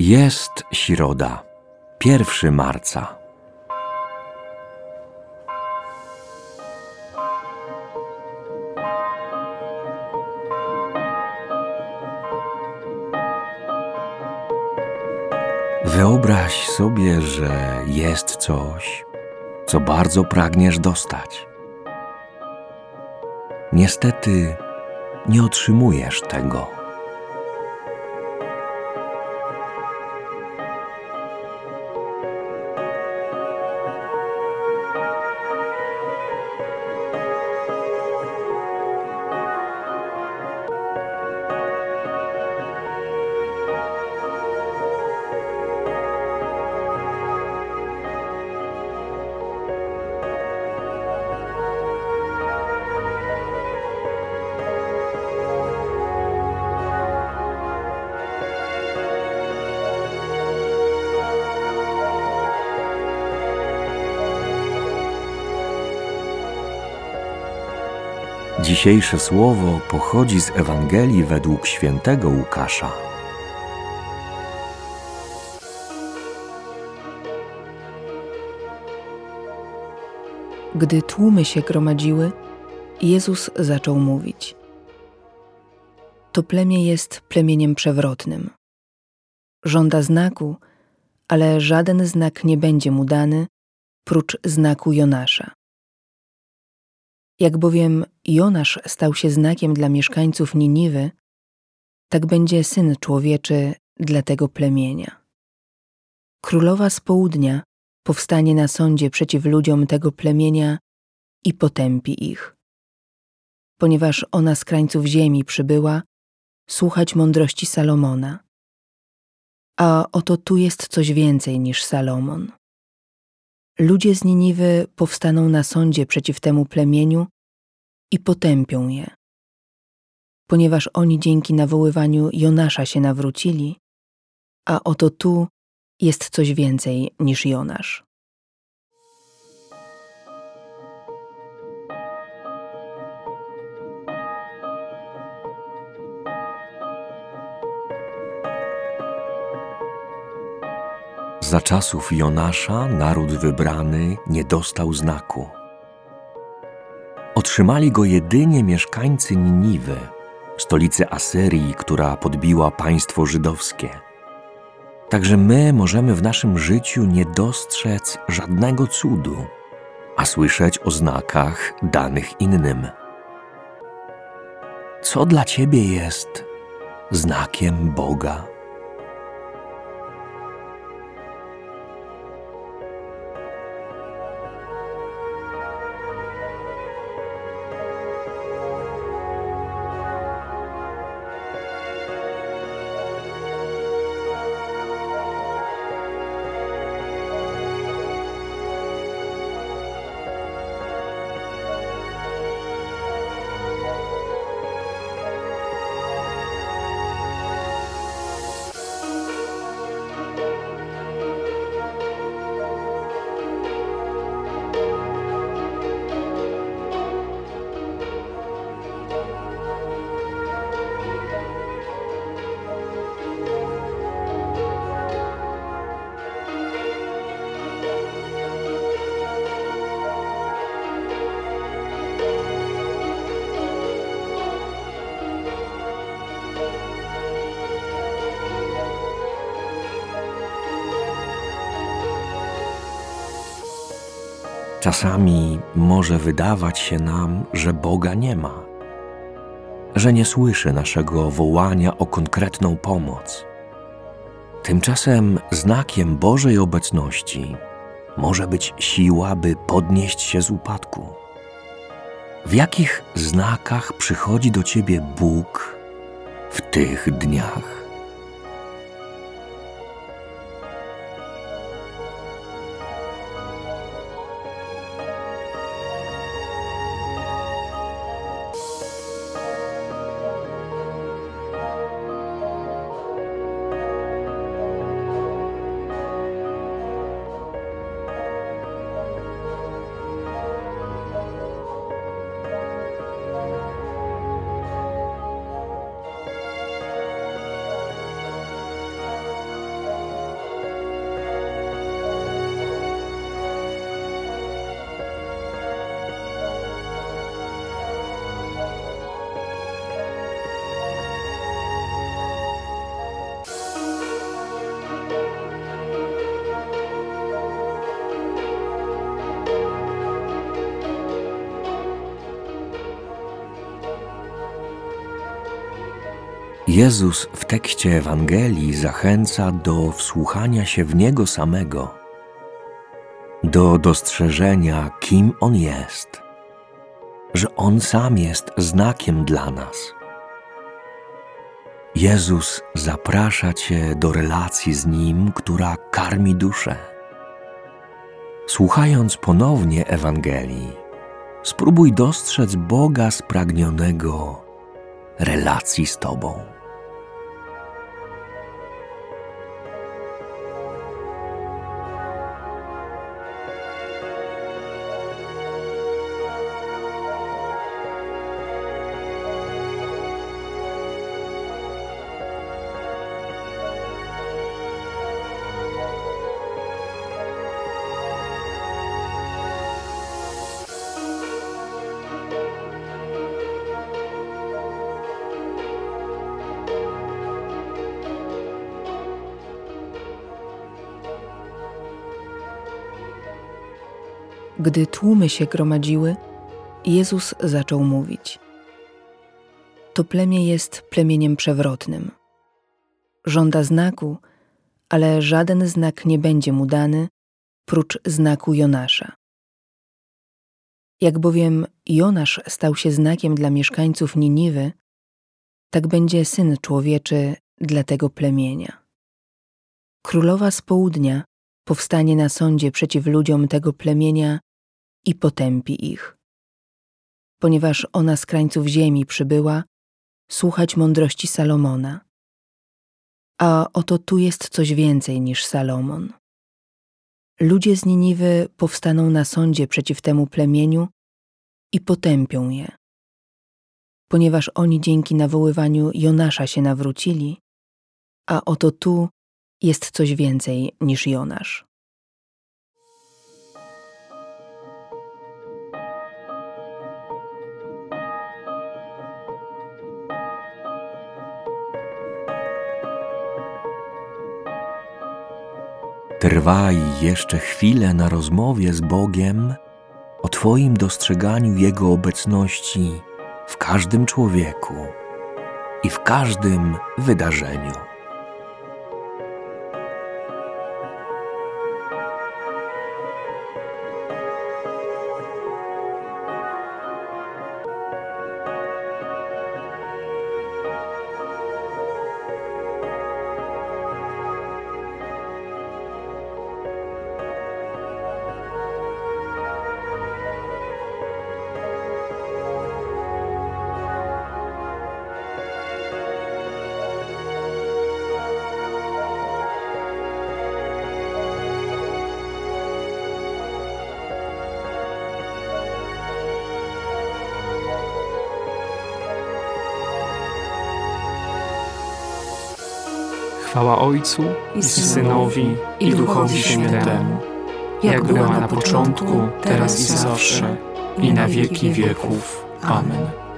Jest środa, 1 marca. Wyobraź sobie, że jest coś, co bardzo pragniesz dostać. Niestety nie otrzymujesz tego. Dzisiejsze słowo pochodzi z Ewangelii według świętego Łukasza. Gdy tłumy się gromadziły, Jezus zaczął mówić: To plemię jest plemieniem przewrotnym. Żąda znaku, ale żaden znak nie będzie mu dany, prócz znaku Jonasza. Jak bowiem Jonasz stał się znakiem dla mieszkańców Niniwy, tak będzie Syn Człowieczy dla tego plemienia. Królowa z południa powstanie na sądzie przeciw ludziom tego plemienia i potępi ich. Ponieważ ona z krańców ziemi przybyła słuchać mądrości Salomona. A oto tu jest coś więcej niż Salomon. Ludzie z Niniwy powstaną na sądzie przeciw temu plemieniu i potępią je. Ponieważ oni dzięki nawoływaniu Jonasza się nawrócili, a oto tu jest coś więcej niż Jonasz. Za czasów Jonasza naród wybrany nie dostał znaku. Otrzymali go jedynie mieszkańcy Niniwy, stolicy Asyrii, która podbiła państwo żydowskie. Także my możemy w naszym życiu nie dostrzec żadnego cudu, a słyszeć o znakach danych innym. Co dla ciebie jest znakiem Boga? Czasami może wydawać się nam, że Boga nie ma, że nie słyszy naszego wołania o konkretną pomoc. Tymczasem znakiem Bożej obecności może być siła, by podnieść się z upadku. W jakich znakach przychodzi do ciebie Bóg w tych dniach? Jezus w tekście Ewangelii zachęca do wsłuchania się w Niego samego, do dostrzeżenia, kim On jest, że On sam jest znakiem dla nas. Jezus zaprasza Cię do relacji z Nim, która karmi duszę. Słuchając ponownie Ewangelii, spróbuj dostrzec Boga spragnionego relacji z Tobą. Gdy tłumy się gromadziły, Jezus zaczął mówić. To plemię jest plemieniem przewrotnym. Żąda znaku, ale żaden znak nie będzie mu dany, prócz znaku Jonasza. Jak bowiem Jonasz stał się znakiem dla mieszkańców Niniwy, tak będzie Syn Człowieczy dla tego plemienia. Królowa z południa powstanie na sądzie przeciw ludziom tego plemienia i potępi ich. Ponieważ ona z krańców ziemi przybyła słuchać mądrości Salomona. A oto tu jest coś więcej niż Salomon. Ludzie z Niniwy powstaną na sądzie przeciw temu plemieniu i potępią je. Ponieważ oni dzięki nawoływaniu Jonasza się nawrócili, a oto tu jest coś więcej niż Jonasz. Trwaj jeszcze chwilę na rozmowie z Bogiem o Twoim dostrzeganiu Jego obecności w każdym człowieku i w każdym wydarzeniu. Chwała Ojcu i Synowi i Duchowi Świętemu, jak była na początku, teraz i zawsze, i na wieki wieków. Amen.